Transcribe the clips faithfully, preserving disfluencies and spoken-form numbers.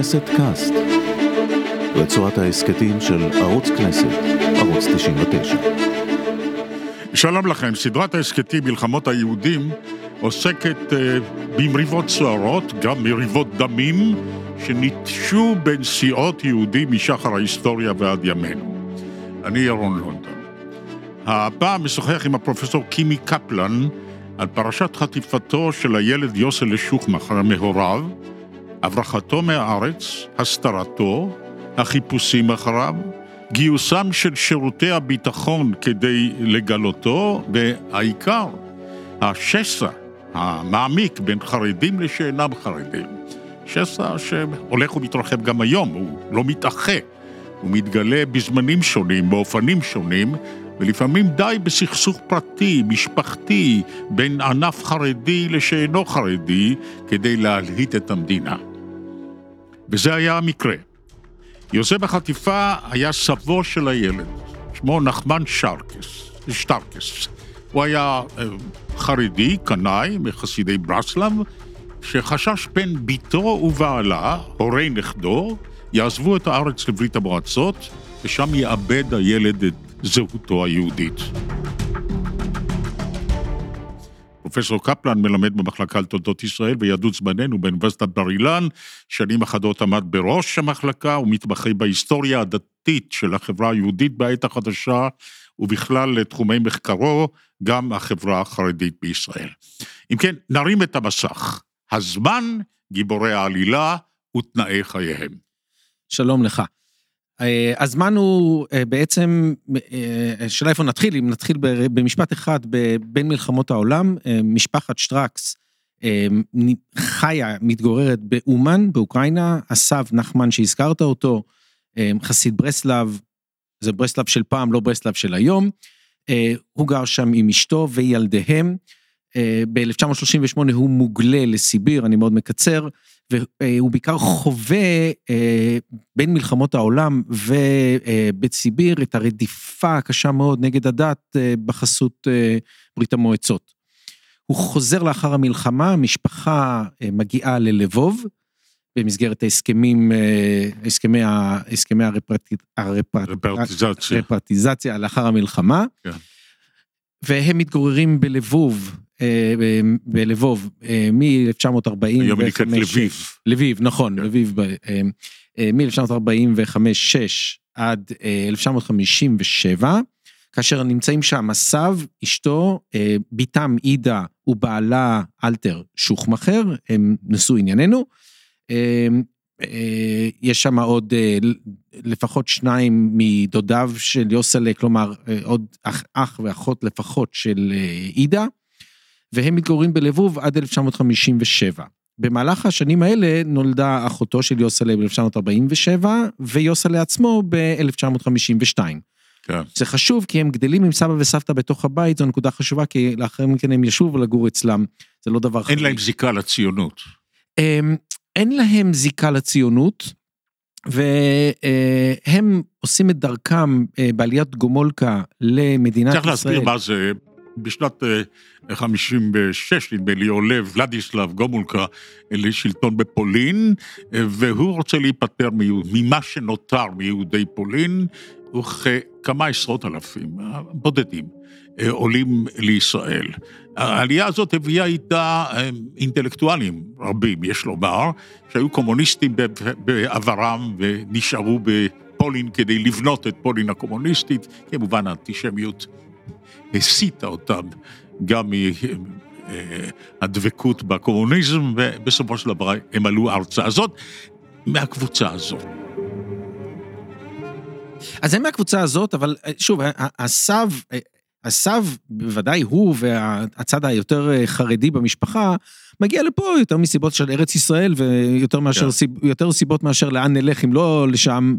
כנסת קאסט, רצועת ההסקטים של ערוץ כנסת, ערוץ תשעים ותשע. שלום לכם, סדרת ההסקטים מלחמות היהודים עוסקת uh, במריבות סוערות, גם מריבות דמים שניטשו בין סיעות יהודים משחר ההיסטוריה ועד ימינו. אני ירון לונדון. הפעם משוחח עם הפרופסור קימי קפלן על פרשת חטיפתו של הילד יוסי לשוחמכר מהוריו, הברחתו מהארץ, הסתרתו, החיפושים אחריו, גיוסם של שירותי הביטחון כדי לגלותו, והעיקר, השסע המעמיק בין חרדים לשאינם חרדים. שסע שהולך ומתרחב גם היום, הוא לא מתאחה, הוא מתגלה בזמנים שונים, באופנים שונים, ולפעמים די בסכסוך פרטי, משפחתי, בין ענף חרדי לשאינו חרדי, כדי להלהיט את המדינה. וזה היה המקרה. יוסף החטיפה היה סבו של הילד, שמו נחמן שטרקס, שטרקס. הוא היה חרדי, קנאי, מחסידי ברסלב, שחשש פן ביתו ובעלה, הורי נכדו, יעזבו את הארץ לברית המועצות, ושם יאבד הילד את זהותו היהודית. פרופסור קפלן מלמד במחלקה על תולדות ישראל ויהדות זמננו באוניברסיטת בר אילן, שנים אחדות עמד בראש המחלקה ומתמחה בהיסטוריה הדתית של החברה היהודית בעת החדשה, ובכלל לתחומי מחקרו, גם החברה החרדית בישראל. אם כן, נרים את המסך. הזמן, גיבורי העלילה ותנאי חייהם. שלום לך. הזמן הוא בעצם, שאלה איפה נתחיל, אם נתחיל במשפט אחד, בין מלחמות העולם, משפחת שטרקס חיה, מתגוררת באומן, באוקראינה, הסב נחמן שהזכרת אותו, חסיד ברסלב, זה ברסלב של פעם, לא ברסלב של היום, הוא גר שם עם אשתו וילדיהם, ב-אלף תשע מאות שלושים ושמונה הוא מוגלה לסיביר, אני מאוד מקצר, והוא בעיקר חווה בין מלחמות העולם ובית סיביר את הרדיפה הקשה מאוד נגד הדת בחסות ברית המועצות. הוא חוזר לאחר המלחמה, המשפחה מגיעה ללבוב, במסגרת ההסכמים, הסכמי, הסכמי הרפרטיזציה. הרפרטיזציה לאחר המלחמה, כן. והם מתגוררים בלבוב, בלבוב, מ-אלף תשע מאות ארבעים וחמש, היום נקראת לביב. לביב, נכון, לביב, מ-אלף תשע מאות ארבעים וחמש עד שש עד אלף תשע מאות חמישים ושבע, כאשר נמצאים שם הסב, אשתו, ביתם עידה ובעלה אלתר שוחמכר, הם נשאו ענייננו, יש שם עוד לפחות שניים מדודיו של יוסלה, כלומר עוד אח, אח ואחות לפחות של עידה, והם מתגוררים בלבוב עד אלף תשע מאות חמישים ושבע. במהלך השנים האלה נולדה אחותו של יוסלה ב-אלף תשע מאות ארבעים ושבע, ויוסלה עצמו ב-אלף תשע מאות חמישים ושתיים. כן. זה חשוב כי הם גדלים עם סבא וסבתא בתוך הבית, זו נקודה חשובה, כי לאחר מכן הם ישוב ולגור אצלם, זה לא דבר חשוב. אין חיים. להם זיקה לציונות. אין להם זיקה לציונות, והם עושים את דרכם בעליית גומולקה למדינת צריך ישראל. צריך להסביר מה זה... בשנת חמישים ושש, נדמה לי, עולה ולדיסלב גומולקה לשלטון בפולין, והוא רוצה להיפטר ממה שנותר מיהודי פולין, וכמה עשרות אלפים, בודדים, עולים לישראל. העלייה הזאת הביאה איתה אינטלקטואלים רבים, יש לומר, שהיו קומוניסטים בעברם ונשארו בפולין כדי לבנות את פולין הקומוניסטית, כמובן האנטישמיות הסיטה אותם גם מהדבקות בקומוניזם, ובסופו של דבר הם עלו ארצה הזאת, מהקבוצה הזאת. אז הם מהקבוצה הזאת, אבל שוב, הסב, הסב בוודאי הוא והצד היותר חרדי במשפחה, מגיע לפה יותר מסיבות של ארץ ישראל, ויותר מאשר, yeah. סיב, יותר סיבות מאשר לאן נלך, אם לא לשם,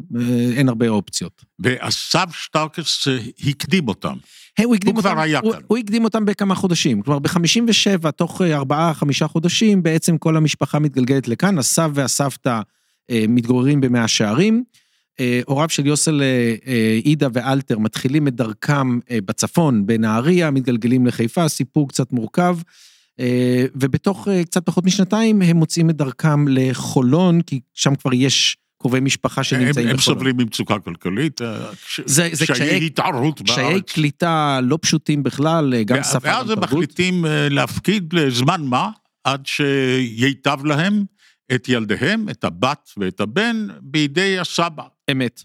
אין הרבה אופציות. והסב שטרקס הקדים אותם. Hey, הוא, הקדים אותם הוא, הוא הקדים אותם בכמה חודשים, כלומר ב-חמישים ושבע, תוך ארבעה חמישה חודשים, בעצם כל המשפחה מתגלגלת לכאן, הסב והסבתא אה, מתגוררים במאה שערים, אה, הוריו של יוסל אה, עידה ואלתר מתחילים את דרכם אה, בצפון, בנהריה, מתגלגלים לחיפה, סיפור קצת מורכב, ובתוך קצת פחות משנתיים הם מוצאים את דרכם לחולון, כי שם כבר יש קרובי משפחה שנמצאים בחולון. הם סובלים ממצוקה כלכלית, קשיי התערות בארץ. קשיי קליטה לא פשוטים בכלל, גם שפה ותרבות. ואז הם מחליטים להפקיד לזמן מה, עד שייטב להם את ילדיהם, את הבת ואת הבן, בידי הסבא. אמת.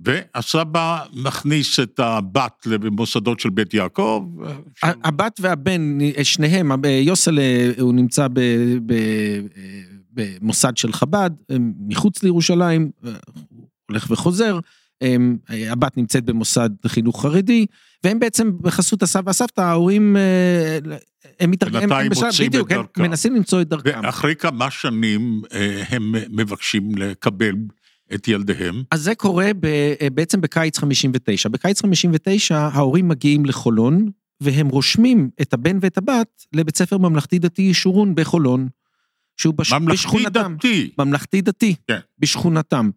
והסבא מכניס את הבת למוסדות של בית יעקב. הבת והבן, שניהם, יוסל הוא נמצא במוסד של חב"ד, מחוץ לירושלים, הולך וחוזר, הבת נמצאת במוסד חינוך חרדי, והם בעצם בחסות הסבא והסבתא, ההורים, הם מנסים למצוא את דרכם. ואחרי כמה שנים הם מבקשים לקבל את ילדיהם. אז זה קורה בעצם בקיץ חמישים ותשע. בקיץ חמישים ותשע ההורים מגיעים לחולון, והם רושמים את הבן ואת הבת לבית ספר ממלכתי דתי שורון בחולון, שהוא בש... בשכונתם. דתי. ממלכתי דתי. כן. בשכונתם.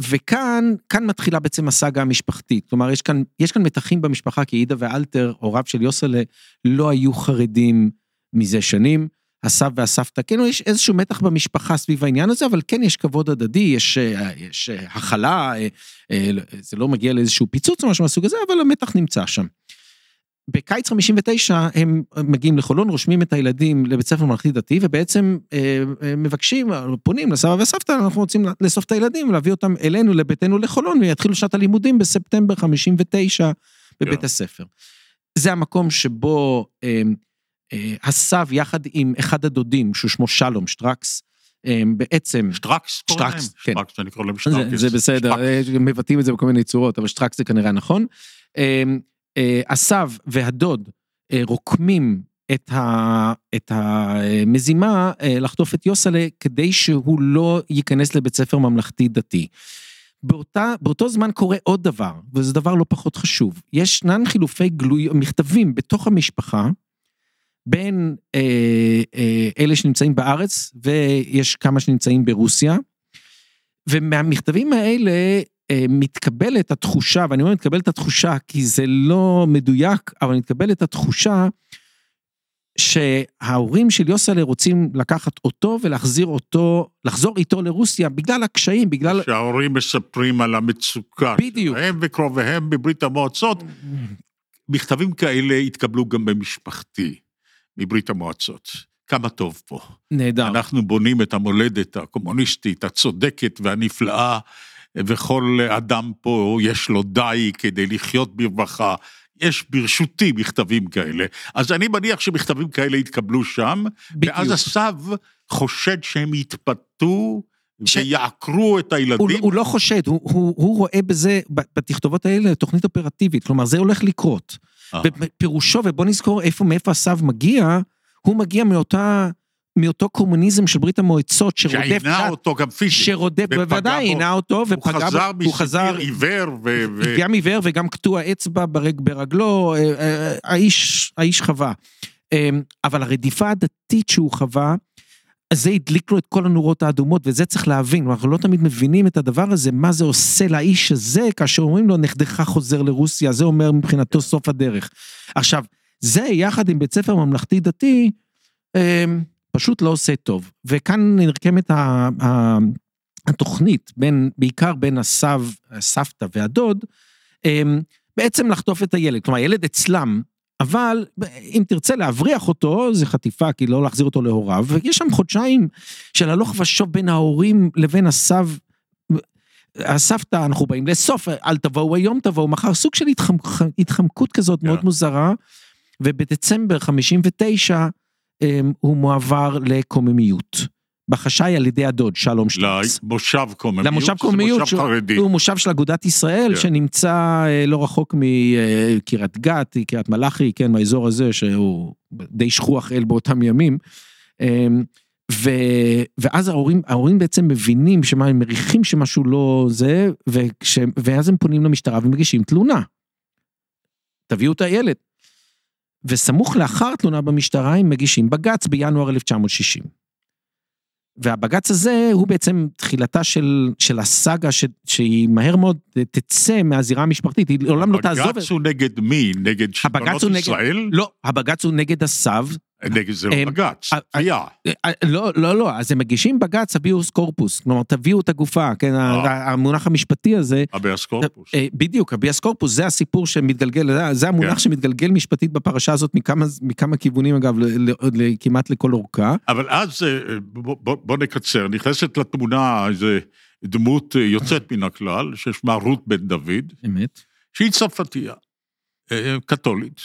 וכאן, כאן מתחילה בעצם הסאגה המשפחתית. כלומר, יש כאן, יש כאן מתחים במשפחה, כי עידה ואלתר, הוריו של יוסלה, לא היו חרדים מזה שנים. הסב והסבתא, כן, יש איזשהו מתח במשפחה סביב העניין הזה, אבל כן יש כבוד הדדי, יש, יש החלה, זה לא מגיע לאיזשהו פיצוץ או משהו מהסוג הזה, אבל המתח נמצא שם. בקיץ חמישים ותשע הם מגיעים לחולון, רושמים את הילדים לבית ספר ממלכתי דתי, ובעצם מבקשים, פונים לסבא והסבתא, אנחנו רוצים לאסוף את הילדים, להביא אותם אלינו, לביתנו לחולון, ויתחילו שנת הלימודים בספטמבר חמישים ותשע בבית yeah. הספר. זה המקום שבו הסב יחד עם אחד הדודים, שהוא שמו שלום שטרקס, בעצם... שטרקס? שטרקס, כן. שטרקס, אני קורא להם שטרקס. זה בסדר, מבטאים את זה בכל מיני צורות, אבל שטרקס זה כנראה נכון. הסב והדוד רוקמים את המזימה לחטוף את יוסלה, כדי שהוא לא ייכנס לבית ספר ממלכתי דתי. באותה, באותו זמן קורה עוד דבר, וזה דבר לא פחות חשוב. ישנן חילופי גלוי, מכתבים בתוך המשפחה, בין אה, אה, אלה שנמצאים בארץ, ויש כמה שנמצאים ברוסיה, ומהמכתבים האלה אה, מתקבלת התחושה, ואני אומר מתקבלת התחושה, כי זה לא מדויק, אבל מתקבלת התחושה, שההורים של יוסלה רוצים לקחת אותו, ולהחזיר אותו, לחזור איתו לרוסיה, בגלל הקשיים, בגלל... שההורים מספרים על המצוקה, בדיוק. הם וקרוביהם בברית המועצות, מכתבים כאלה התקבלו גם במשפחתי. מברית המועצות. כמה טוב פה. נהדר. אנחנו בונים את המולדת הקומוניסטית, הצודקת והנפלאה, וכל אדם פה יש לו די כדי לחיות ברווחה. יש ברשותי מכתבים כאלה. אז אני מניח שמכתבים כאלה התקבלו שם, בדיוק. ואז הסב חושד שהם יתפתו, ש... ויעקרו את הילדים. הוא, הוא לא חושד, הוא, הוא, הוא רואה בזה, בתכתובות האלה, תוכנית אופרטיבית, כלומר זה הולך לקרות. ופירושו, ובוא נזכור איפה, מאיפה הסב מגיע, הוא מגיע מאותה, מאותו קומוניזם של ברית המועצות, שרודף, שעינה אותו גם פיזית, שרודף, בוודאי, עינה אותו, ופגע, הוא חזר עיוור, גם עיוור וגם קטוע אצבע ברגלו, האיש, האיש חווה, אבל הרדיפה הדתית שהוא חווה, זה הדליק לו את כל הנורות האדומות, וזה צריך להבין, אנחנו לא תמיד מבינים את הדבר הזה, מה זה עושה לאיש הזה, כאשר אומרים לו, נכדך חוזר לרוסיה, זה אומר מבחינתו סוף הדרך. עכשיו, זה יחד עם בית ספר ממלכתי דתי, פשוט לא עושה טוב, וכאן נרקמת התוכנית, בין, בעיקר בין הסב, הסבתא והדוד, בעצם לחטוף את הילד, כלומר, הילד אצלם, אבל אם תרצה להבריח אותו, זה חטיפה, כי לא להחזיר אותו להוריו, ויש שם חודשיים של הלוך ושוב בין ההורים לבין הסב, הסבתא, אנחנו באים לסוף, אל תבואו היום, תבואו מחר, סוג של התחמק, התחמקות כזאת yeah. מאוד מוזרה, ובדצמבר חמישים ותשע, הוא מועבר לקוממיות. בחשאי על ידי הדוד, שלום שטרקס. למושב קוממיות, למושב קוממיות, זה מושב חרדי. הוא מושב של אגודת ישראל, yeah. שנמצא לא רחוק מקריית גת, קריית מלאכי, כן, מהאזור הזה, שהוא די שכוח אל באותם ימים, ו, ואז ההורים, ההורים בעצם מבינים, שמה, הם מריחים שמשהו לא זה, וכש, ואז הם פונים למשטרה, ומגישים תלונה. תביאו את הילד. וסמוך לאחר תלונה במשטרה, הם מגישים בגץ בינואר אלף תשע מאות שישים. והבג"ץ הזה הוא בעצם תחילתה של, של הסגה ש, שהיא מהר מאוד תצא מהזירה המשפחתית, היא לעולם לא תעזוב. הבג"ץ הוא נגד מי? נגד שלטונות ישראל? נגד, לא, הבג"ץ הוא נגד הסב. נגד זה לא בג"ץ, היה. לא, לא, לא, אז הם מגישים בג"ץ הביאוס קורפוס, כלומר תביאו את הגופה, כן, המונח המשפטי הזה. הביאס קורפוס. בדיוק, הביאס קורפוס זה הסיפור שמתגלגל, זה המונח שמתגלגל משפטית בפרשה הזאת, מכמה כיוונים אגב, כמעט לכל אורכה. אבל אז, בוא נקצר, נכנסת לתמונה איזה דמות יוצאת מן הכלל, ששמה רות בן דוד. אמת. שהיא צרפתייה, קתולית.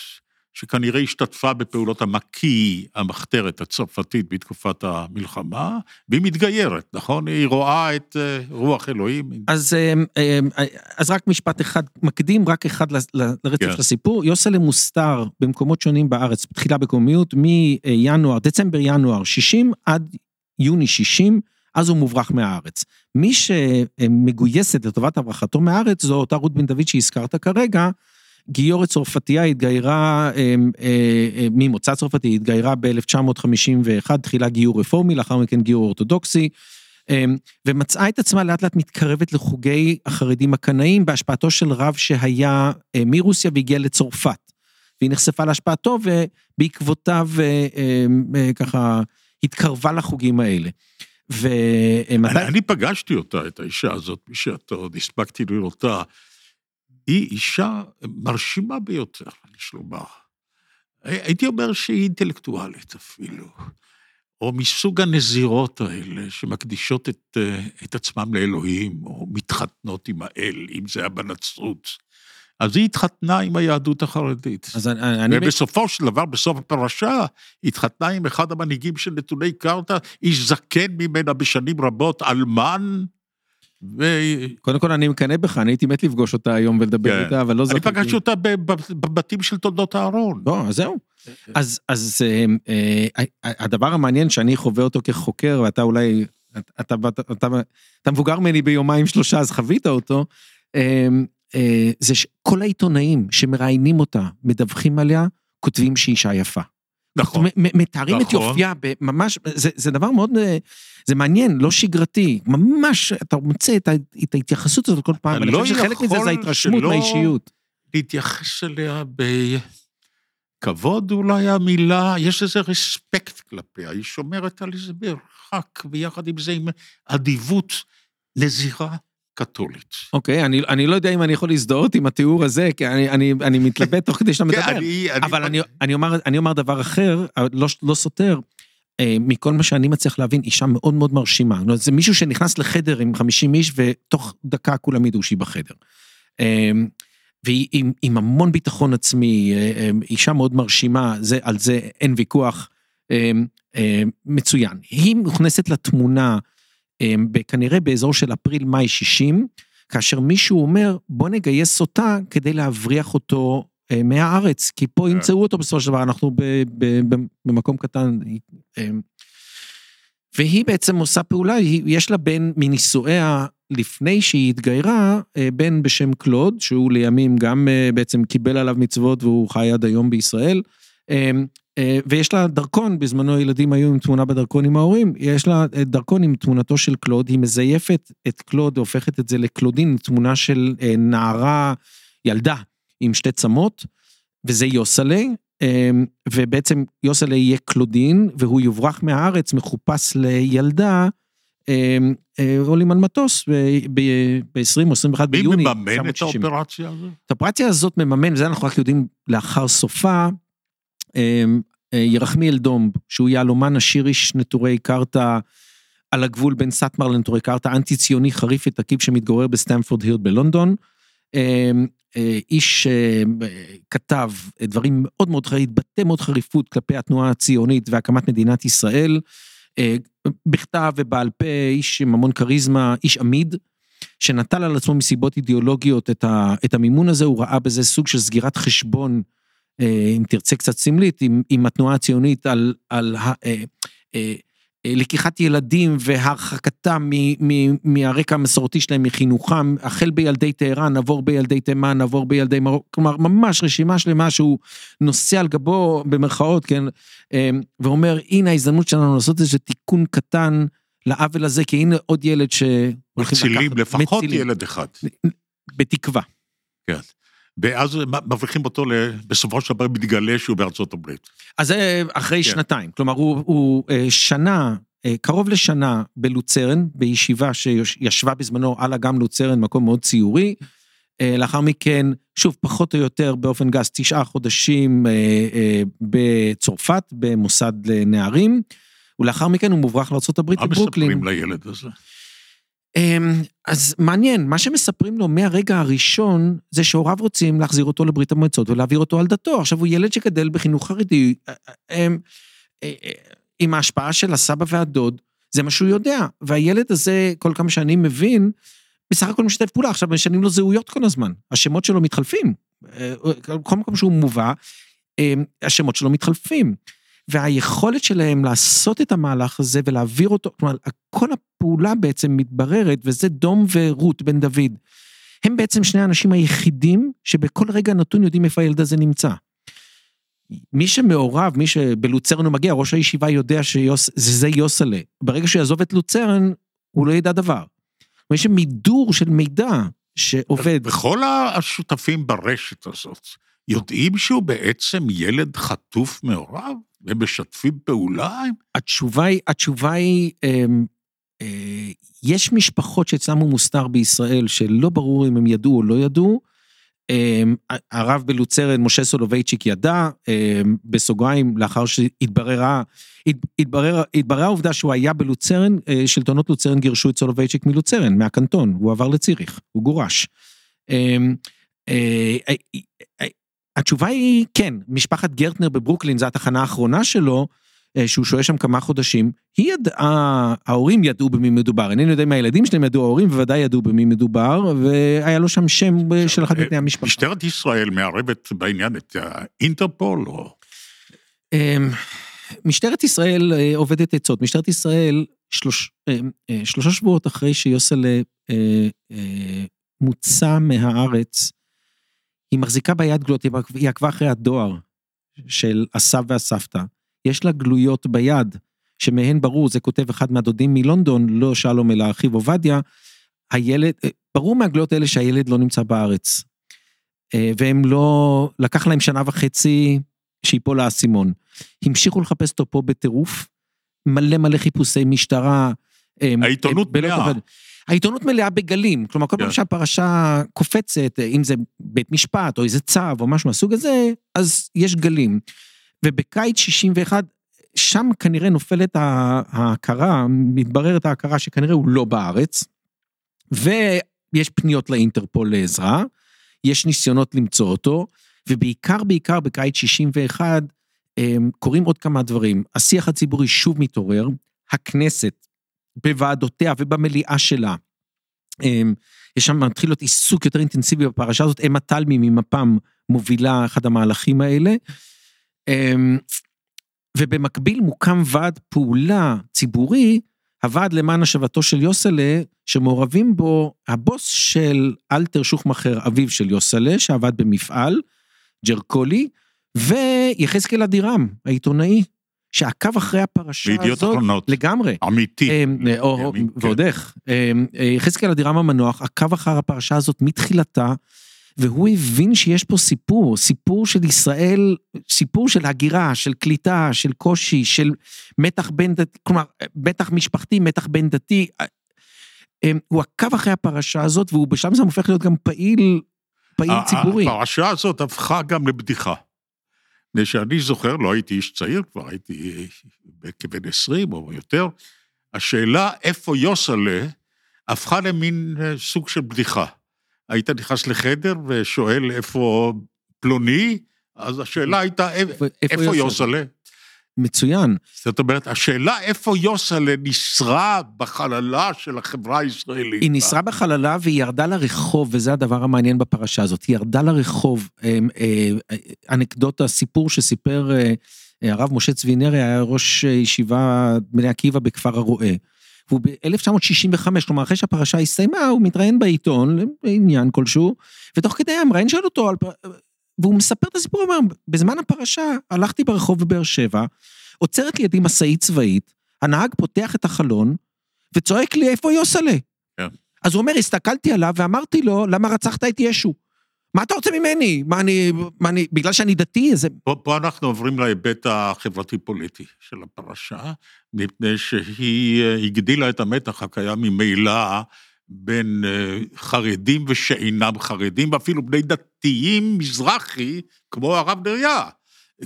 שכנראה השתתפה בפעולות המקיא, המחתרת הצרפתית בתקופת המלחמה, והיא מתגיירת, נכון? היא רואה את רוח אלוהים. אז, אז רק משפט אחד, מקדים רק אחד לרצף של הסיפור, יוסל'ה מוסתר במקומות שונים בארץ, בתחילה בקומיות, מינואר, דצמבר ינואר שישים, עד יוני שישים, אז הוא מוברח מהארץ. מי שמגויסת לטובת הברחתו מהארץ, זו אותה רות בן דוד שהזכרת כרגע, גיורת צרפתיה התגיירה, ממוצא צרפתי, התגיירה ב-אלף תשע מאות חמישים ואחת, תחילה גיור רפורמי, לאחר מכן גיור אורתודוקסי, ומצאה את עצמה לאט לאט מתקרבת לחוגי החרדים הקנאים, בהשפעתו של רב שהיה מרוסיה והגיע לצרפת, והיא נחשפה להשפעתו, ובעקבותיו ככה התקרבה לחוגים האלה. אני פגשתי אותה, את האישה הזאת, משאתה עוד הספקתי לראותה, היא אישה מרשימה ביותר, אני שלומר. הייתי אומר שהיא אינטלקטואלית אפילו, או מסוג הנזירות האלה, שמקדישות את, את עצמם לאלוהים, או מתחתנות עם האל, אם זה היה בנצרות. אז היא התחתנה עם היהדות החרדית. ובסופו של דבר, בסוף הפרשה, התחתנה עם אחד המנהיגים של נתוני קרתא, איש זקן ממנה בשנים רבות, אלמן, קודם כל אני מקנה בך, אני הייתי מת לפגוש אותה היום ולדבר איתה, אבל לא זכיתי. אני פגשתי אותה בבתים של תולדות אהרון. לא, אז זהו. אז הדבר המעניין שאני חווה אותו כחוקר, ואתה אולי, אתה מבוגר ממני ביומיים שלושה, אז חווית אותו, זה שכל העיתונאים שמראיינים אותה, מדווחים עליה, כותבים שאישה יפה. נכון. מתארים את יופייה, ממש, זה דבר מאוד, זה מעניין, לא שגרתי, ממש, אתה מוצא את ההתייחסות הזאת כל פעם, אני חושב שחלק מזה זה ההתרשמות מהאישיות. להתייחס אליה בכבוד, אולי המילה, יש איזה רספקט כלפיה, היא שומרת על איזה ברחק, ויחד עם זה עם אדיבות לזירה קתולית. אוקיי, אני, אני לא יודע אם אני יכול להזדהות עם התיאור הזה, כי אני, אני, אני מתלבט תוך כדי שאתה מדבר, אני, אבל אני, אני אומר, אני אומר דבר אחר, לא, לא סותר, מכל מה שאני מצליח להבין, אישה מאוד מאוד מרשימה, זה מישהו שנכנס לחדר עם חמישים איש, ותוך דקה כולם ידעו שהיא בחדר, והיא עם, עם המון ביטחון עצמי, אישה מאוד מרשימה, זה, על זה אין ויכוח, מצוין, היא מוכנסת לתמונה, כנראה באזור של אפריל-מאי שישים, כאשר מישהו אומר, בוא נגייס אותה כדי להבריח אותו מהארץ, כי פה ימצאו אותו בסופו של דבר, אנחנו במקום קטן, והיא בעצם עושה פעולה, יש לה בן מנישואיה, לפני שהיא התגיירה, בן בשם קלוד, שהוא לימים גם בעצם קיבל עליו מצוות, והוא חי עד היום בישראל, ויש לה דרכון, בזמנו ילדים היו עם תמונה בדרכון עם ההורים, יש לה דרכון עם תמונתו של קלוד, היא מזייפת את קלוד, הופכת את זה לקלודין, תמונה של נערה ילדה, עם שתי צמות, וזה יוסל'ה, ובעצם יוסל'ה יהיה קלודין, והוא יוברח מהארץ, מחופש לילדה, עולים על מטוס ב-עשרים או עשרים ואחד ביוני. מי מממן את האופרציה הזאת? את האופרציה הזאת מממן, וזה אנחנו רק יודעים לאחר סופה, ירחמיאל דומב, שהוא יהלומן עשיר איש נטורי קרתא, על הגבול בין סאטמר לנטורי קרתא, אנטי ציוני חריף ותקיף שמתגורר בסטמפורד היל בלונדון, איש כתב דברים מאוד מאוד חריף, התבטא מאוד חריפות כלפי התנועה הציונית והקמת מדינת ישראל, בכתב ובעל פה, איש עם המון כריזמה, איש עמיד, שנטל על עצמו מסיבות אידיאולוגיות את המימון הזה, הוא ראה בזה סוג של סגירת חשבון, אם תרצה קצת סמלית, עם, עם התנועה הציונית על, על ה, אה, אה, אה, לקיחת ילדים והרחקתה מ, מ, מהרקע המסורתי שלהם, מחינוכם, החל בילדי טהרן, עבור בילדי תימן, עבור בילדי מרוק, כלומר ממש רשימה שלמה שהוא נוסע על גבו במרכאות, כן, אה, ואומר, הנה ההזדמנות שלנו לעשות איזה תיקון קטן לעוול הזה, כי הנה עוד ילד שמצילים, לפחות מצילים. ילד אחד. בתקווה. כן. ואז מבריחים אותו, בסופו של דבר מתגלה שהוא בארצות הברית. אז זה אחרי כן. שנתיים, כלומר הוא, הוא שנה, קרוב לשנה בלוצרן, בישיבה שישבה בזמנו על אגם לוצרן, מקום מאוד ציורי, לאחר מכן, שוב פחות או יותר באופן גס, תשעה חודשים בצרפת, במוסד לנערים, ולאחר מכן הוא מוברח לארצות הברית בברוקלין. מה מספרים לילד הזה? אז מעניין, מה שמספרים לו מהרגע הראשון, זה שהוריו רוצים להחזיר אותו לברית המועצות, ולהעביר אותו על דתו. עכשיו הוא ילד שגדל בחינוך חרדי, עם ההשפעה של הסבא והדוד, זה מה שהוא יודע, והילד הזה, כל כמה שאני מבין, בסך הכל משתף פעולה, עכשיו משנים לו זהויות כל הזמן, השמות שלו מתחלפים, כל מקום שהוא מובא, השמות שלו מתחלפים, והיכולת שלהם לעשות את המהלך הזה, ולהעביר אותו, כלומר, כל הפעולה בעצם מתבררת, וזה דום ורות בן דוד, הם בעצם שני האנשים היחידים, שבכל רגע נתון יודעים איפה הילד הזה נמצא, מי שמעורב, מי שבלוצרן הוא מגיע, ראש הישיבה יודע שזה יוסלה, ברגע שיעזוב את לוצרן, הוא לא ידע דבר, יש מידור של מידע שעובד. וכל השותפים ברשת הזאת, יודעים שהוא בעצם ילד חטוף מעורב, ומשתפים פעולה? התשובה היא, התשובה היא אה, אה, יש משפחות שאצלם הוא מוסתר בישראל, שלא ברור אם הם ידעו או לא ידעו, אה, הרב בלוצרן, משה סולובייצ'יק ידע, אה, בסוגריים, לאחר שהתבררה, התברר, התברר העובדה שהוא היה בלוצרן, שלטונות לוצרן גירשו את סולובייצ'יק מלוצרן, מהקנטון, הוא עבר לציריך, הוא גורש. התשובה היא, כן, משפחת גרטנר בברוקלין, זו התחנה האחרונה שלו, שהוא שוהה שם כמה חודשים, היא ידעה, ההורים ידעו במי מדובר, אינני יודע מה הילדים שלהם ידעו, ההורים בוודאי ידעו במי מדובר, והיה לו שם שם של אחד מתני המשפחה. משטרת ישראל מערבת בעניין את האינטרפול או... משטרת ישראל עובדת עצות, משטרת ישראל שלוש, שלושה שבועות אחרי שיוסלה מוצא מהארץ, היא מחזיקה ביד גלויות, היא עקבה אחרי הדואר של הסב והסבתא, יש לה גלויות ביד, שמהן ברור, זה כותב אחד מהדודים מלונדון, לא שלום אלא אחיו עובדיה, הילד, ברור מהגלויות האלה שהילד לא נמצא בארץ, והם לא, לקח להם שנה וחצי, שיפול האסימון, המשיכו לחפש אותו פה בטירוף, מלא מלא חיפושי משטרה, העיתונות מלאה, העיתונות מלאה בגלים, כלומר כל פעם שהפרשה קופצת, אם זה בית משפט, או איזה צו, או משהו מהסוג הזה, אז יש גלים, ובקיץ שישים ואחת, שם כנראה נופלת ההכרה, מתבררת ההכרה שכנראה הוא לא בארץ, ויש פניות לאינטרפול לעזרה, יש ניסיונות למצוא אותו, ובעיקר, בעיקר, בקיץ שישים ואחת, קוראים עוד כמה דברים. השיח הציבורי שוב מתעורר, הכנסת, בוועדותיה ובמליאה שלה, יש שם מתחיל להיות עיסוק יותר אינטנסיבי בפרשה הזאת, אמה תלמי ממפ"ם מובילה אחד המהלכים האלה, ובמקביל מוקם ועד פעולה ציבורי, הוועד למען השבתו של יוסלה, שמעורבים בו הבוס של אלתר שוחמחר, אביו של יוסלה, שעבד במפעל, ג'רקולי, ויחזקאל אדירם, העיתונאי, שעקב אחרי הפרשה הזאת, לגמרי, אמיתי, ועודך, יחזקאל אדירם המנוח, עקב אחר הפרשה הזאת מתחילתה, והוא הבין שיש פה סיפור, סיפור של ישראל, סיפור של הגירה, של קליטה, של קושי, של מתח בין דתי, כלומר, מתח משפחתי, מתח בין דתי, הוא עקב אחרי הפרשה הזאת, והוא בשלב זה הופך להיות גם פעיל, פעיל ציבורי. הפרשה הזאת הפכה גם לבדיחה. כדי שאני זוכר, לא הייתי איש צעיר, כבר הייתי כבן עשרים או יותר, השאלה איפה יוסלה הפכה למין סוג של בדיחה. היית נכנס לחדר ושואל איפה פלוני, אז השאלה הייתה איפה יוסלה. מצוין. זאת אומרת, השאלה איפה יוסלה נשרה בחללה של החברה הישראלית. היא נשרה בחללה והיא ירדה לרחוב, וזה הדבר המעניין בפרשה הזאת, היא ירדה לרחוב, אנקדוטה, סיפור שסיפר הרב משה צבינרי, היה ראש ישיבה בני עקיבא בכפר הרועה, והוא ב-אלף תשע מאות שישים וחמש, כלומר, אחרי שהפרשה הסתיימה, הוא מתראיין בעיתון, לעניין כלשהו, ותוך כדי המראיין שאל אותו, והוא מספר את הסיפור, אומר, בזמן הפרשה, הלכתי ברחוב בבאר שבע, עוצרת לידי משאית צבאית, הנהג פותח את החלון, וצועק לי, איפה יוסלה? אז הוא אומר, הסתכלתי עליו ואמרתי לו, למה רצחת את ישו? מה אתה רוצה ממני? מה אני, מה אני, בגלל שאני דתי? זה... פה, פה אנחנו עוברים להיבט החברתי-פוליטי של הפרשה, מפני שהיא הגדילה את המתח הקיים ממילא בין חרדים ושאינם חרדים, ואפילו בני דתיים מזרחי, כמו הרב דריה.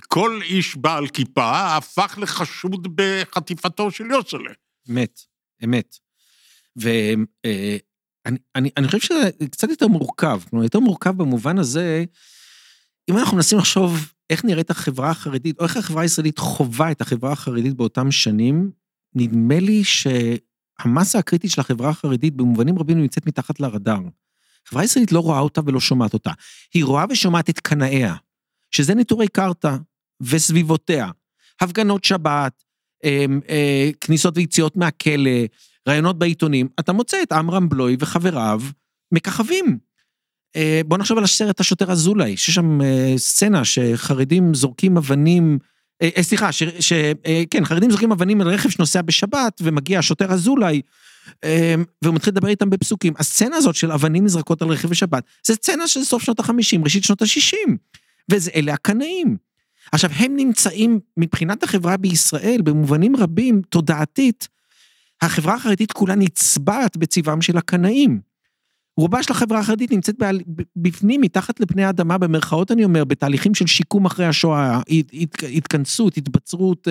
כל איש בעל כיפה הפך לחשוד בחטיפתו של יוסלה. אמת, אמת. ואני אני, אני חושב שזה קצת יותר מורכב, יותר מורכב במובן הזה, אם אנחנו מנסים לחשוב איך נראית החברה החרדית, או איך החברה הישראלית חובה את החברה החרדית באותם שנים, נדמה לי שהמסה הקריטית של החברה החרדית, במובנים רבים נמצאת מתחת לרדאר. החברה הישראלית לא רואה אותה ולא שומעת אותה, היא רואה ושומעת את קנאיה, שזה נטורי קרתא וסביבותיה, הפגנות שבת, כניסות ויציאות מהכלא, רעיונות בעיתונים, אתה מוצא את עמרם בלוי וחבריו מככבים. בואו נחשוב על הסרט השוטר אזולאי, שיש שם סצנה שחרדים זורקים אבנים, סליחה, כן, חרדים זורקים אבנים על רכב שנוסע בשבת, ומגיע השוטר אזולאי, והוא מתחיל לדבר איתם בפסוקים. הסצנה הזאת של אבנים נזרקות על רכב בשבת, זה סצנה של סוף שנות החמישים, ראשית שנות השישים, וזה אלה הקנאים. עכשיו, הם נמצאים מבחינת החברה בישראל, במובנים רבים, תודעתית, החברה החרדית כולה נצבעת בצבעם של הקנאים. רובה של החברה החרדית נמצאת בפנים, מתחת לפני האדמה, במרכאות אני אומר, בתהליכים של שיקום אחרי השואה, התכנסות, התבצרות,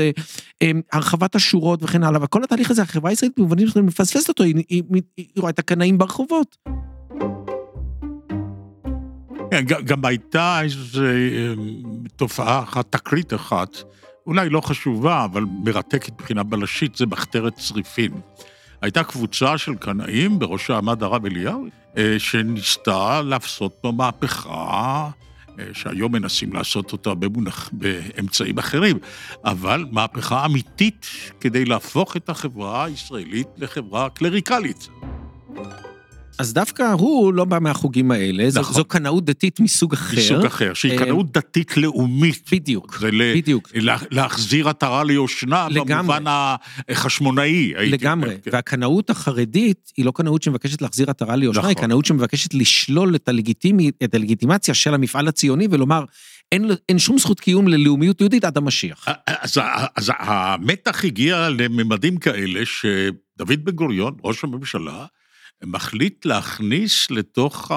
הרחבת השורות וכן הלאה, וכל התהליך הזה, החברה הישראלית במובנים שלנו מפספסת אותו, היא רואה את הקנאים ברחובות. גם הייתה איזו תופעה אחת, תקרית אחת, אולי לא חשובה, אבל מרתקת מבחינה בלשית, זה מחתרת צריפין. הייתה קבוצה של קנאים, בראשה עמד הרב אליהו, שניסתה לעשות מהפכה, שהיום מנסים לעשות אותה במונח, באמצעים אחרים, אבל מהפכה אמיתית, כדי להפוך את החברה הישראלית לחברה קלריקלית. אז דווקא הוא לא בא מהחוגים האלה, נכון. זו, זו קנאות דתית מסוג אחר. מסוג אחר, שהיא קנאות דתית לאומית. בדיוק, ול, בדיוק. לה, להחזיר עטרה ליושנה, במובן החשמונאי. לגמרי, אומר, כן. והקנאות החרדית, היא לא קנאות שמבקשת להחזיר עטרה ליושנה, נכון. היא קנאות שמבקשת לשלול את, הלגיטימי, את הלגיטימציה של המפעל הציוני, ולומר, אין, אין שום זכות קיום ללאומיות יהודית עד המשיח. אז, אז המתח הגיע לממדים כאלה, שדוד בן גוריון, ראש הממשלה, מחליט להכניס לתוך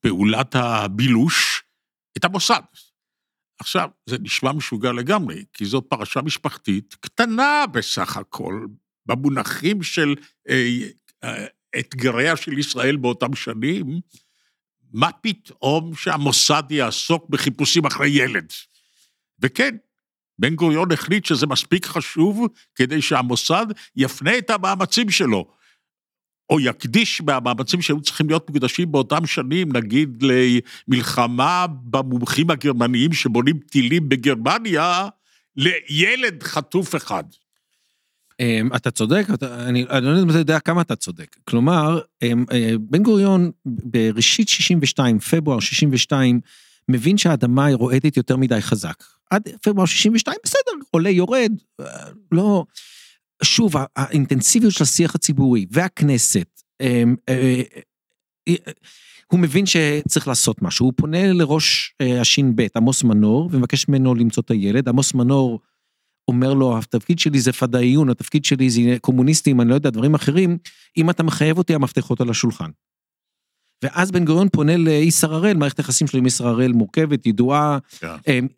פעולת הבילוש את המוסד. עכשיו, זה נשמע משוגע לגמרי, כי זו פרשה משפחתית קטנה בסך הכל, במונחים של אתגריה של ישראל באותם שנים, מה פתאום שהמוסד יעסוק בחיפושים אחרי ילד? וכן, בן גוריון החליט שזה מספיק חשוב, כדי שהמוסד יפנה את המאמצים שלו, או יקדיש מהמאמצים שהיו צריכים להיות מוקדשים באותם שנים, נגיד למלחמה במומחים הגרמניים שבונים טילים בגרמניה, לילד חטוף אחד. אתה צודק, אני לא יודע כמה אתה צודק. כלומר, בן גוריון בראשית שישים ושתיים, פברואר שישים ושתיים, מבין שהאדמה היא רועדת יותר מדי חזק. עד פברואר שישים ושתיים, בסדר, עולה יורד, לא... שוב, האינטנסיביות של השיח הציבורי והכנסת, הוא מבין שצריך לעשות משהו, הוא פונה לראש השין ב' עמוס מנור, ומבקש ממנו למצוא את הילד, עמוס מנור אומר לו, התפקיד שלי זה פדאיון, התפקיד שלי זה קומוניסטים, אני לא יודע, דברים אחרים, אם אתה מחייב אותי, המפתחות על השולחן. ואז בן גוריון פונה לאיסר הראל, מערכת היחסים שלו עם איסר הראל מורכבת, ידועה,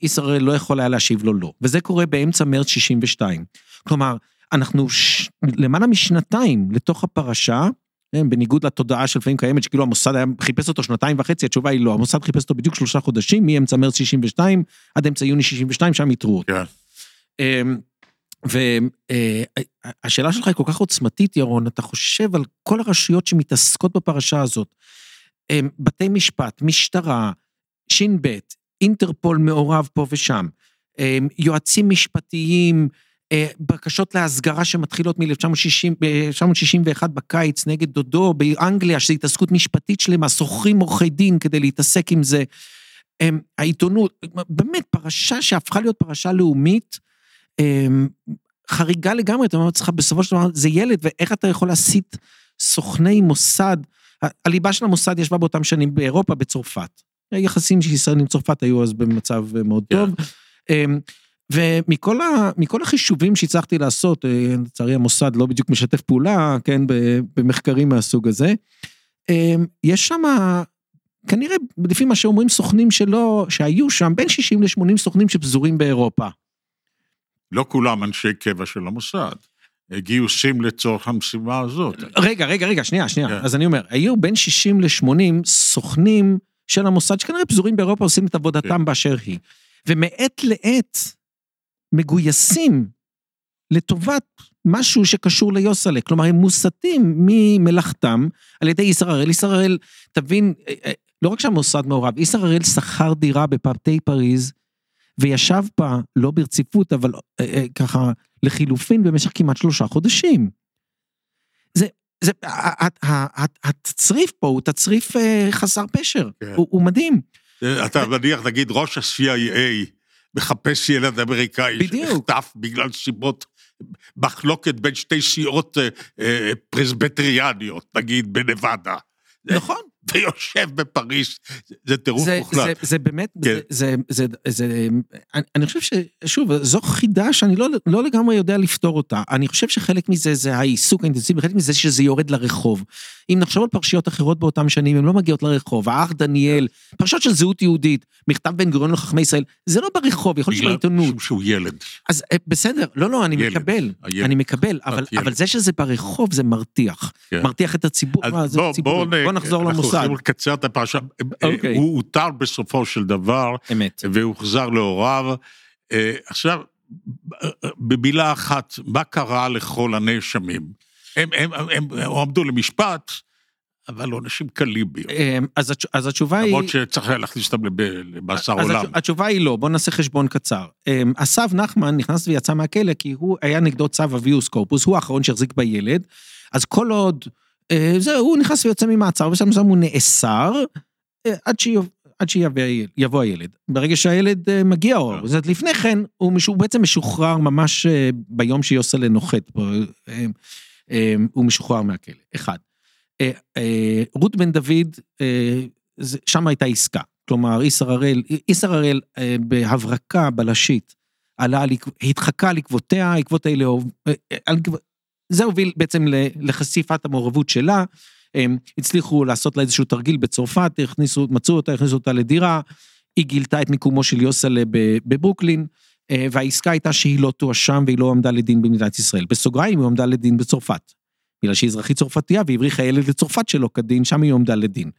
איסר הראל לא יכול היה להשיב לו לא, וזה קורה באמצע מרץ שישים ושתיים, כלומר, אנחנו ש... למעלה משנתיים לתוך הפרשה, בניגוד לתודעה של פעמים קיימת, שכאילו המוסד היה חיפש אותו שנתיים וחצי, התשובה היא לא, המוסד חיפש אותו בדיוק שלושה חודשים, מאמצע מרץ שישים ושתיים, עד אמצע יוני שישים ושתיים, שם יתרו אותו. Yeah. והשאלה שלך היא כל כך עוצמתית, ירון, אתה חושב על כל הרשויות שמתעסקות בפרשה הזאת, בתי משפט, משטרה, שין בית, אינטרפול מעורב פה ושם, יועצים משפטיים, בקשות להסגרה שמתחילות מ-אלף תשע מאות שישים ואחת בקיץ נגד דודו באנגליה, שזו התעסקות משפטית שלמה, שוכרים עורכי דין כדי להתעסק עם זה, העיתונות, באמת פרשה שהפכה להיות פרשה לאומית, חריגה לגמרי, אתה אומר, צריך בסופו של דבר, זה ילד, ואיך אתה יכול להסיט סוכני מוסד, הליבה של המוסד ישבה באותם שנים באירופה, בצרפת, היחסים שישראל עם צרפת היו אז במצב מאוד טוב, ומכל ה, מכל החישובים שהצלחתי לעשות, לצערי המוסד לא בדיוק משתף פעולה, כן, במחקרים מהסוג הזה, יש שם, כנראה, לפי מה שאומרים סוכנים שלו, שהיו שם, בין שישים לשמונים סוכנים שפזורים באירופה. לא כולם אנשי קבע של המוסד, גיוסים לצורך המשימה הזאת. רגע, רגע, רגע, שנייה, שנייה, כן. אז אני אומר, היו בין שישים לשמונים סוכנים של המוסד, שכנראה פזורים באירופה, עושים את עבודתם כן. באשר היא, ומעט לעת מגויסים לטובת משהו שקשור ליוסלה, כלומר הם מוסתים ממלאכתם על ידי ישראל, ישראל תבין, לא רק שהמוסד מעורב, ישראל שכר דירה בפאתי פריז, וישב פה לא ברציפות, אבל אה, אה, ככה לחילופין במשך כמעט שלושה חודשים. זה, זה, התצריף פה הוא תצריף אה, חסר פשר, כן. הוא, הוא מדהים. אתה מניח, נגיד, ראש ה-סי איי איי, מחפש ילד אמריקאי, שנחטף בגלל סיבות, מחלוקת בין שתי סיעות פרסבטריאניות, נגיד, בנבדה. נכון. ויושב בפריז, זה טירוף מוחלט. זה באמת, אני חושב ששוב, זו חידה שאני לא לגמרי יודע לפתור אותה, אני חושב שחלק מזה זה העיסוק האינטנסיבי, חלק מזה שזה יורד לרחוב, אם נחשוב על פרשיות אחרות באותם שנים, הן לא מגיעות לרחוב, האח דניאל, פרשיות של זהות יהודית, מכתב בן גוריון לחכמי ישראל, זה לא ברחוב, יכול להיות שבעיתונות. שהוא ילד. אז בסדר, לא, לא, אני מקבל, אני מקבל, אבל זה שזה ברחוב זה מרתיח, מרתיח את הציבור, בוא נחזור למוסד. הוא קצר את הפרשה, הוא הותר בסופו של דבר, והוא חזר להוריו, עכשיו, במילה אחת, מה קרה לכל הנאשמים? הם עומדו למשפט, אבל לא אנשים קלים ביום. אז התשובה היא... למרות שצריך להכניס אותם למאסר עולם. התשובה היא לא, בוא נעשה חשבון קצר. אסף נחמן נכנס ויצא מהכלא, כי הוא היה נגדו צו הביוס קורפוס, הוא האחרון שהחזיק בילד, אז כל עוד... זהו, הוא נכנס ויוצא ממעצר, ובשם שם הוא נאסר, עד, שי, עד שיבוא הילד. ברגע שהילד מגיע, או, זאת לפני כן, הוא, הוא בעצם משוחרר ממש ביום שיוסלה נוחת, הוא משוחרר מהכלא, אחד. רות בן דוד, שם הייתה עסקה, כלומר, ישראל, ישראל בהברקה בלשית, עלה, התחקה לקבותיה, עקבות האלה, זה הוביל בעצם לחשיפת המעורבות שלה, הם הצליחו לעשות לה איזשהו תרגיל בצרפת, הכניסו, מצאו אותה, הכניסו אותה לדירה, היא גילתה את מיקומו של יוסלה בברוקלין, והעסקה הייתה שהיא לא תואשם, והיא לא עמדה לדין במדינת ישראל, בסוגריים היא עמדה לדין בצרפת, בגלל שהיא אזרחית צרפתייה, והבריחה ילד לצרפת שלו כדין, שם היא עמדה לדין,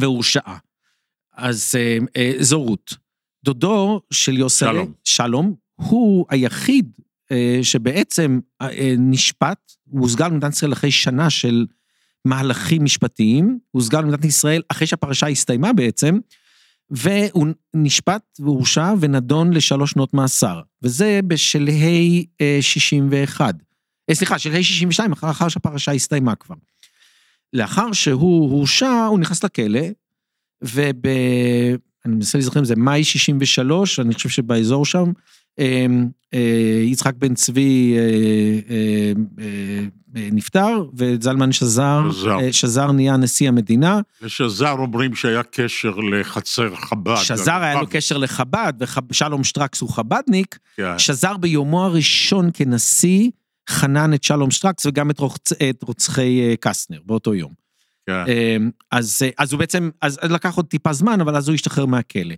והורשעה, אז זו רות, דודו של יוסלה, שלום, שלום הוא היחיד, שבעצם נשפט, הוא הוסגר למדינת ישראל אחרי שנה של מהלכים משפטיים, הוא הוסגר למדינת ישראל אחרי שהפרשה הסתיימה בעצם, והוא נשפט והורשע ונדון לשלוש שנות מאסר, וזה בשלהי שישים ואחת, סליחה, שלהי שישים ושתיים, אחר שהפרשה הסתיימה כבר. לאחר שהוא הורשע, הוא נכנס לכלא, וב... אני מנסה לזכור אם זה מאי שישים ושלוש, אני חושב שבאזור שם, יצחק בן צבי נפטר, וזלמן שזר, שזר נהיה נשיא המדינה. ושזר אומרים שהיה קשר לחצר חב"ד. שזר היה לו קשר לחב"ד, ושלום שטרקס הוא חב"דניק, שזר ביומו הראשון כנשיא, חנן את שלום שטרקס, וגם את רוצחי קסנר, באותו יום. אז הוא בעצם, אז לקח עוד טיפה זמן, אבל אז הוא השתחרר מהכלא.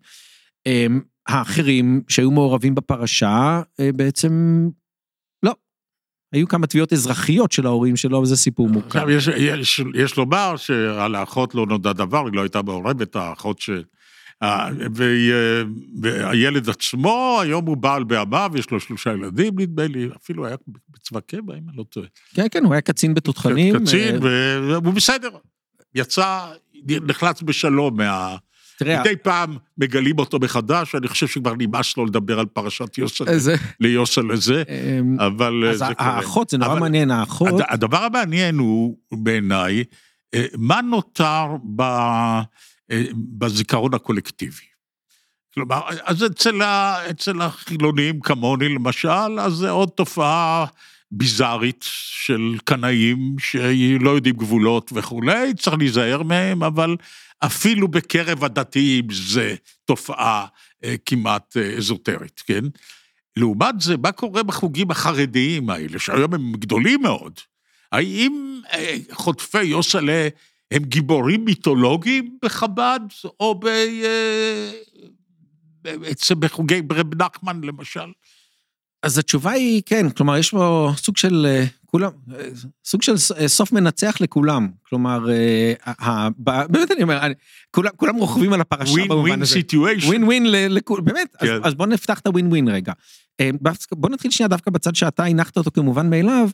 האחרים שהיו מעורבים בפרשה, בעצם לא. היו כמה תביעות אזרחיות של ההורים שלו, וזה סיפור מוכר. יש, יש, יש לומר שעל האחות לא נודע דבר, היא לא הייתה מעורבת, האחות ש... והילד עצמו, היום הוא בעל בעמה, ויש לו שלושה ילדים, נדמה לי, אפילו היה בצבא קבע, אם אני לא טועה. כן, כן, הוא היה קצין בתותחנים. קצין, והוא בסדר. יצא, נחלץ בשלום מה... מדי פעם מגלים אותו מחדש, אני חושב שכבר נמאס לו לדבר על פרשת יוסלה, ליוסלה זה, אבל זה קורה. אז האחות, זה נורא מעניין, האחות. הדבר המעניין הוא, בעיניי, מה נותר בזיכרון הקולקטיבי? כלומר, אז אצל, ה, אצל החילונים כמוני למשל, אז זה עוד תופעה ביזארית של קנאים שלא יודעים גבולות וכולי, צריך להיזהר מהם, אבל אפילו בקרב הדתיים זה תופעה אה, כמעט אה, אזוטרית, כן? לעומת זה, מה קורה בחוגים החרדיים האלה, שהיום הם גדולים מאוד? האם אה, חוטפי יוסלה הם גיבורים מיתולוגיים בחב"ד, או ב... אה, בחוגי רב נחמן למשל? אז התשובה היא כן, כלומר יש פה סוג של כולם, סוג של סוף מנצח לכולם, כלומר, באמת אני אומר, כולם רוכבים על הפרשה במובן הזה. ווין-ווין סיטואשן. ווין-ווין לכולם, באמת, אז בואו נפתח את הווין-ווין רגע. בואו נתחיל שנייה דווקא בצד שאתה הנחת אותו כמובן מאליו,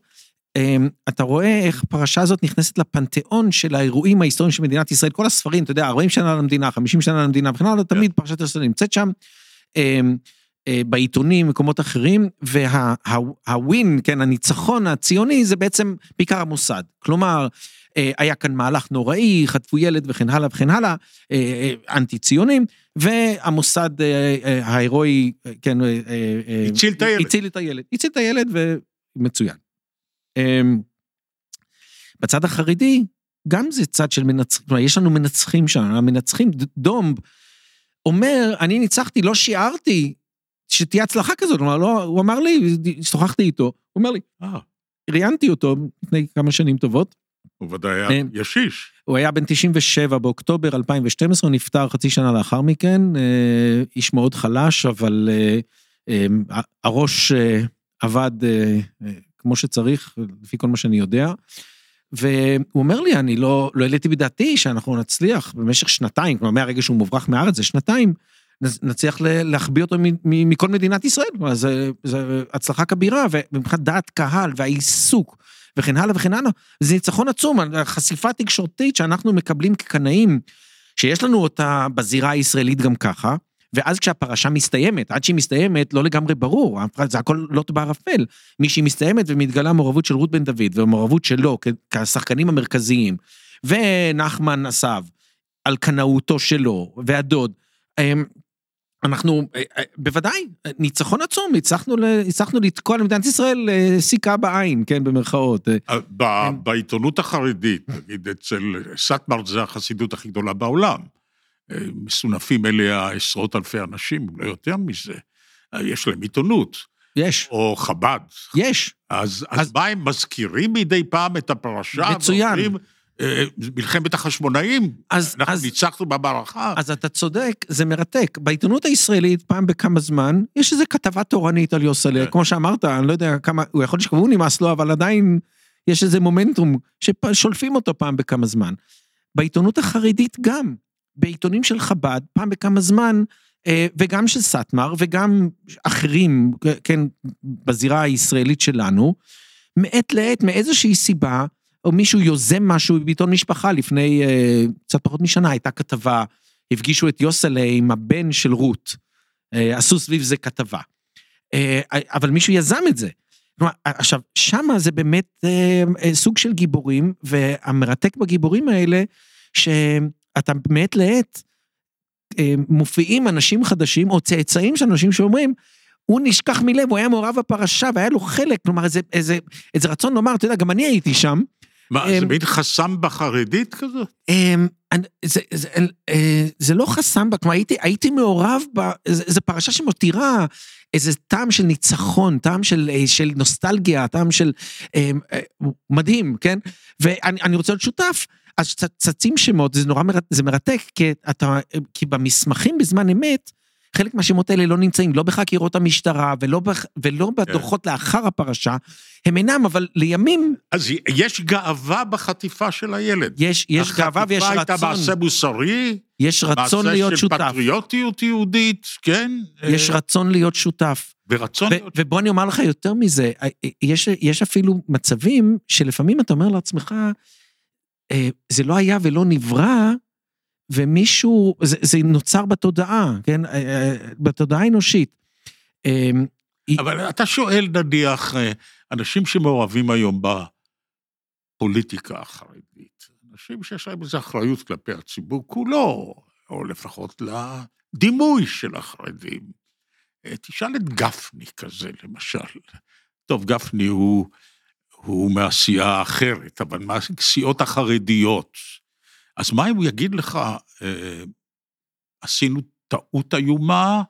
אתה רואה איך פרשה הזאת נכנסת לפנתיאון של האירועים ההיסטוריים של מדינת ישראל, כל הספרים, אתה יודע, ארבעים שנה למדינה, חמישים שנה למדינה, וכן הלאה, תמיד פרשת ישראל נמצאת שם, בעיתונים, מקומות אחרים, והווין, כן, הניצחון הציוני, זה בעצם בעיקר המוסד, כלומר, היה כאן מהלך נוראי, חטפו ילד וכן הלאה וכן הלאה, אנטי ציונים, והמוסד ההירואי, כן, הציל את הילד, הציל את הילד, הציל את הילד ומצוין. בצד החרדי, גם זה צד של מנצחים, כלומר, יש לנו מנצחים שם, המנצחים, דומב, אומר, אני ניצחתי, לא שיערתי, שתהיה הצלחה כזאת, כלומר, לא, הוא אמר לי, שוחחתי איתו, הוא אומר לי, אה. ראיינתי אותו, לפני כמה שנים טובות. הוא ודאי היה ישיש. הוא היה בן תשעים ושבע, באוקטובר אלפיים ושתים עשרה, הוא נפטר חצי שנה לאחר מכן, איש מאוד חלש, אבל אה, אה, הראש אה, עבד... אה, כמו שצריך, לפי כל מה שאני יודע, והוא אומר לי, אני לא, לא העליתי בדעתי שאנחנו נצליח במשך שנתיים, כלומר, מהרגע שהוא מוברח מארץ, זה שנתיים, נצליח להחביא אותו מכל מדינת ישראל, זה, זה הצלחה כבירה, ובמחד דעת קהל, והעיסוק, וכן הלאה וכן הלאה, זה ניצחון עצום, החשיפה התקשורתית שאנחנו מקבלים כקנאים, שיש לנו אותה בזירה הישראלית גם ככה, ואז כשהפרשה מסתיימת, עד שהיא מסתיימת, לא לגמרי ברור, זה הכל לא בערפל, מי שהיא מסתיימת ומתגלה המעורבות של רות בן דוד, והמעורבות שלו כשחקנים המרכזיים, ונחמן אסב, על קנאותו שלו, והדוד, אנחנו, בוודאי, ניצחון עצום, הצלחנו לתקוע למדינת ישראל סיכה בעין, כן, במרכאות. בעיתונות החרדית, נגיד, אצל סאטמר, זה החסידות הכי גדולה בעולם, מסונפים אליה עשרות אלפי אנשים, לא יותר מזה, יש להם עיתונות. יש. או חב"ד. יש. אז, אז, אז... מה הם מזכירים מדי פעם את הפרשה? מצוין. ואומרים, אה, מלחמת החשמונאים, אז, אנחנו אז, ניצחנו במערכה. אז אתה צודק, זה מרתק. בעיתונות הישראלית, פעם בכמה זמן, יש איזו כתבה תורנית על יוסלה, כמו שאמרת, אני לא יודע כמה, הוא יכול לשכבו נמאס לו, אבל עדיין יש איזה מומנטום, ששולפים אותו פעם בכמה זמן. בעיתונות החרדית גם, בעיתונים של חב"ד, פעם בכמה זמן, וגם של סאטמר, וגם אחרים, כן, בזירה הישראלית שלנו, מעת לעת, מאיזושהי סיבה, או מישהו יוזם משהו בעיתון משפחה, לפני קצת פחות משנה, הייתה כתבה, הפגישו את יוסלה עם הבן של רות, עשו סביב זה כתבה, אבל מישהו יזם את זה, עכשיו, שמה זה באמת סוג של גיבורים, והמרתק בגיבורים האלה, ש... אתה מעט לעת, מופיעים אנשים חדשים, או צאצאים של אנשים שאומרים, הוא נשכח מלב, הוא היה מעורב בפרשה, והיה לו חלק, כלומר, איזה, איזה, איזה רצון לומר, אתה יודע, גם אני הייתי שם. מה, זה מעין חסם בחרדית כזה? זה, זה, זה לא חסם, כלומר, הייתי, הייתי מעורב, זו פרשה שמותירה, איזה טעם של ניצחון, טעם של, של נוסטלגיה, טעם של מדהים, כן? ואני, אני רוצה להיות שותף, אז צצים שמות, זה נורא מרתק, זה מרתק, כי, אתה, כי במסמכים בזמן אמת, חלק מהשמות האלה לא נמצאים, לא בחקירות המשטרה, ולא, בח, ולא בדוחות לאחר הפרשה, הם אינם, אבל לימים... אז יש גאווה בחטיפה של הילד. יש, יש גאווה ויש רצון. החטיפה הייתה מעשה מוסרי, יש רצון להיות שותף. מעשה של פטריוטיות יהודית, כן? יש רצון להיות שותף. ורצון ו- להיות... ובוא אני אומר לך יותר מזה, יש, יש אפילו מצבים, שלפעמים אתה אומר לעצמך, זה לא היה ולא נברא, ומישהו, זה, זה נוצר בתודעה, כן? בתודעה האנושית. אבל אתה שואל, נניח, אנשים שמעורבים היום בפוליטיקה החרדית, אנשים שיש להם איזו אחריות כלפי הציבור כולו, או לפחות לדימוי של החרדים. תשאל את גפני כזה, למשל. טוב, גפני הוא, הוא מהסיעה האחרת, אבל מהסיעות החרדיות. אז מה אם הוא יגיד לך, אה, עשינו טעות איומה,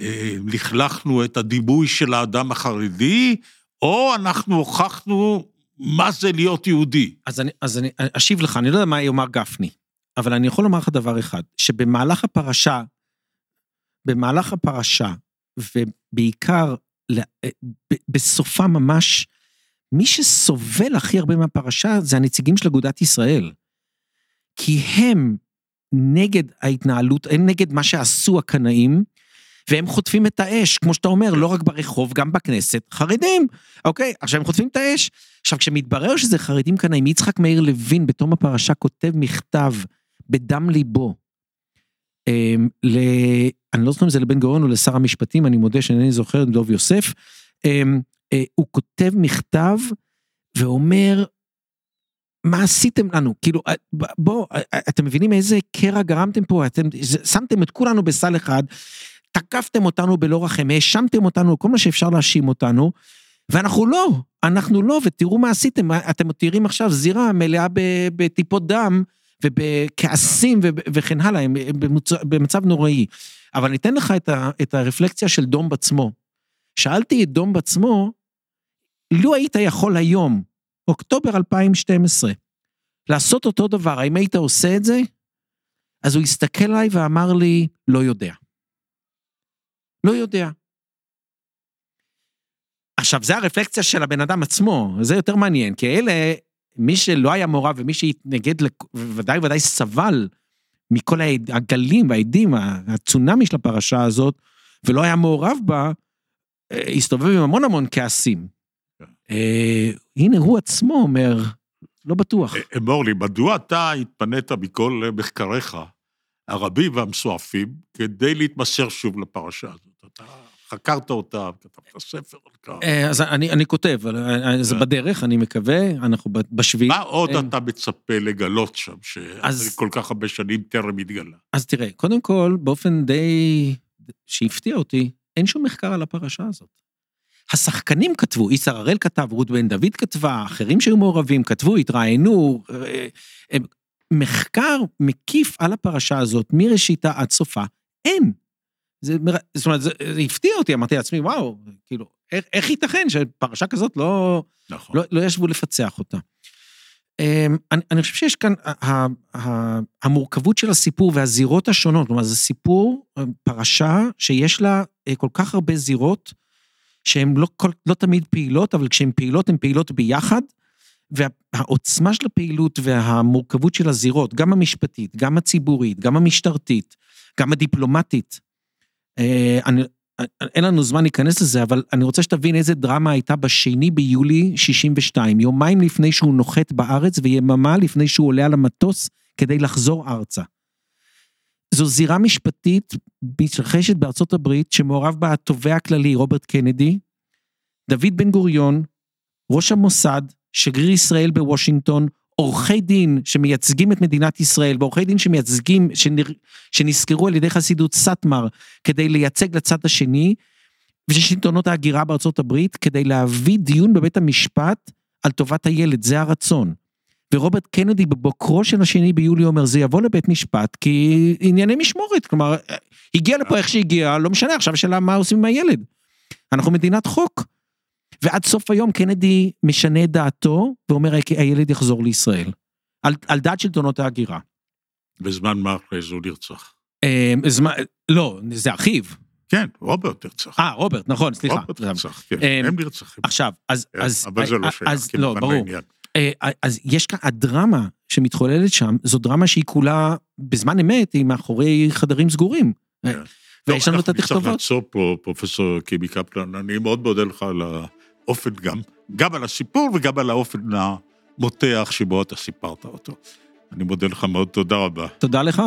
אה, לכלכנו את הדימוי של האדם החרדי, או אנחנו הוכחנו מה זה להיות יהודי? אז אני, אז אני אשיב לך, אני לא יודע מה יאמר גפני, אבל אני יכול לומר לך דבר אחד, שבמהלך הפרשה, במהלך הפרשה, ובעיקר בסופה ממש, מי שסובל הכי הרבה מהפרשה, זה הנציגים של אגודת ישראל, כי הם נגד ההתנהלות, הם נגד מה שעשו הקנאים, והם חוטפים את האש, כמו שאתה אומר, לא רק ברחוב, גם בכנסת, חרדים, אוקיי, עכשיו הם חוטפים את האש, עכשיו כשמתברר שזה חרדים קנאים, יצחק מאיר לוין, בתום הפרשה, כותב מכתב, בדם ליבו, ל... אני לא זוכר אם זה לבן גוריון או לשר המשפטים, אני מודה שאינני זוכר, דוב יוסף, הוא כותב מכתב, ואומר, מה עשיתם לנו? כאילו, בוא, אתם מבינים איזה קרע גרמתם פה, אתם שמתם את כולנו בסל אחד, תקפתם אותנו בלא רחם, האשמתם אותנו, כל מה שאפשר להאשים אותנו, ואנחנו לא, אנחנו לא, ותראו מה עשיתם, אתם תראו עכשיו זירה מלאה בטיפות דם, ובכעסים וכן הלאה, הם במצב נוראי. אבל אני אתן לך את, ה, את הרפלקציה של דום בעצמו. שאלתי את דום בעצמו, לא היית יכול היום, אוקטובר אלפיים ושתים עשרה, לעשות אותו דבר, האם היית עושה את זה? אז הוא הסתכל עליי ואמר לי, לא יודע. לא יודע. עכשיו, זה הרפלקציה של הבן אדם עצמו, זה יותר מעניין, כי אלה, מי שלא היה מעורב ומי שהתנגד, ודאי וודאי סבל מכל הגלים והעדים, הצונמי של הפרשה הזאת, ולא היה מעורב בה, הסתובב עם המון המון כעסים. הנה הוא עצמו אומר, לא בטוח. אמור לי, מדוע אתה התפנית מכל מחקריך, הרבים והמסועפים, כדי להתמסר שוב לפרשה הזאת? אתה... חקרת אותה, כתבת ספר על כך. אז אני, אני כותב, זה בדרך, אני מקווה, אנחנו בשביל. מה עוד אתה מצפה לגלות שם, שכל כך הרבה שנים טרם התגלה? אז תראה, קודם כל, באופן די שהפתיע אותי, אין שום מחקר על הפרשה הזאת. השחקנים כתבו, איסר הראל כתב, רות בן דוד כתבה, אחרים שהיו מעורבים כתבו, התראיינו, מחקר מקיף על הפרשה הזאת, מראשיתה עד סופה, אין. זה, זאת אומרת, זה, זה הפתיע אותי, אמרתי לעצמי, וואו, כאילו, איך, איך ייתכן שפרשה כזאת לא, נכון. לא, לא ישבו לפצח אותה. אני, אני חושב שיש כאן, ה, ה, המורכבות של הסיפור והזירות השונות, זאת אומרת, זה סיפור, פרשה שיש לה כל כך הרבה זירות, שהן לא, לא תמיד פעילות, אבל כשהן פעילות, הן פעילות ביחד, והעוצמה של הפעילות והמורכבות של הזירות, גם המשפטית, גם הציבורית, גם המשטרתית, גם הדיפלומטית, אני, אין לנו זמן להיכנס לזה, אבל אני רוצה שתבין איזה דרמה הייתה בשני ביולי שישים ושתיים, יומיים לפני שהוא נוחת בארץ, ויממה לפני שהוא עולה על המטוס, כדי לחזור ארצה. זו זירה משפטית, מתרחשת בארצות הברית, שמעורב בה התובע הכללי, רוברט קנדי, דוד בן גוריון, ראש המוסד, שגריר ישראל בוושינגטון, עורכי דין שמייצגים את מדינת ישראל, ועורכי דין שמייצגים, שנזכרו על ידי חסידות סטמר, כדי לייצג לצד השני, וששלטונות ההגירה בארצות הברית, כדי להביא דיון בבית המשפט, על טובת הילד, זה הרצון. ורוברט קנדי בבוקרו של השני ביולי אומר, זה יבוא לבית משפט, כי ענייני משמורת, כלומר, הגיע לפה איך שהגיע, לא משנה, עכשיו שאלה מה עושים עם הילד. אנחנו מדינת חוק. ועד סוף היום קנדי משנה את דעתו, ואומר, הילד יחזור לישראל, על, על דעת שלטונות ההגירה. בזמן מה אחרי זה הוא נרצח? אה, זמן, לא, זה אחיו. כן, רוברט נרצח. אה, רוברט, נכון, סליחה. רוברט נרצח, כן, אה, הם נרצחים. עכשיו, אז... אה, אז אבל זה לא שאלה, אז, כן, לא, ברור. אה, אז יש כאן, הדרמה שמתחוללת שם, זו דרמה שהיא כולה, בזמן אמת, היא מאחורי חדרים סגורים. כן. אה, ויש לנו את התכתובות. אנחנו נצטרך לעצור פה, פרופסור קימי קפלן, אני מאוד מודה לך על האופן גם, גם על הסיפור וגם על האופן המותח שבו אתה סיפרת אותו. אני מודה לך מאוד, תודה רבה. תודה לך.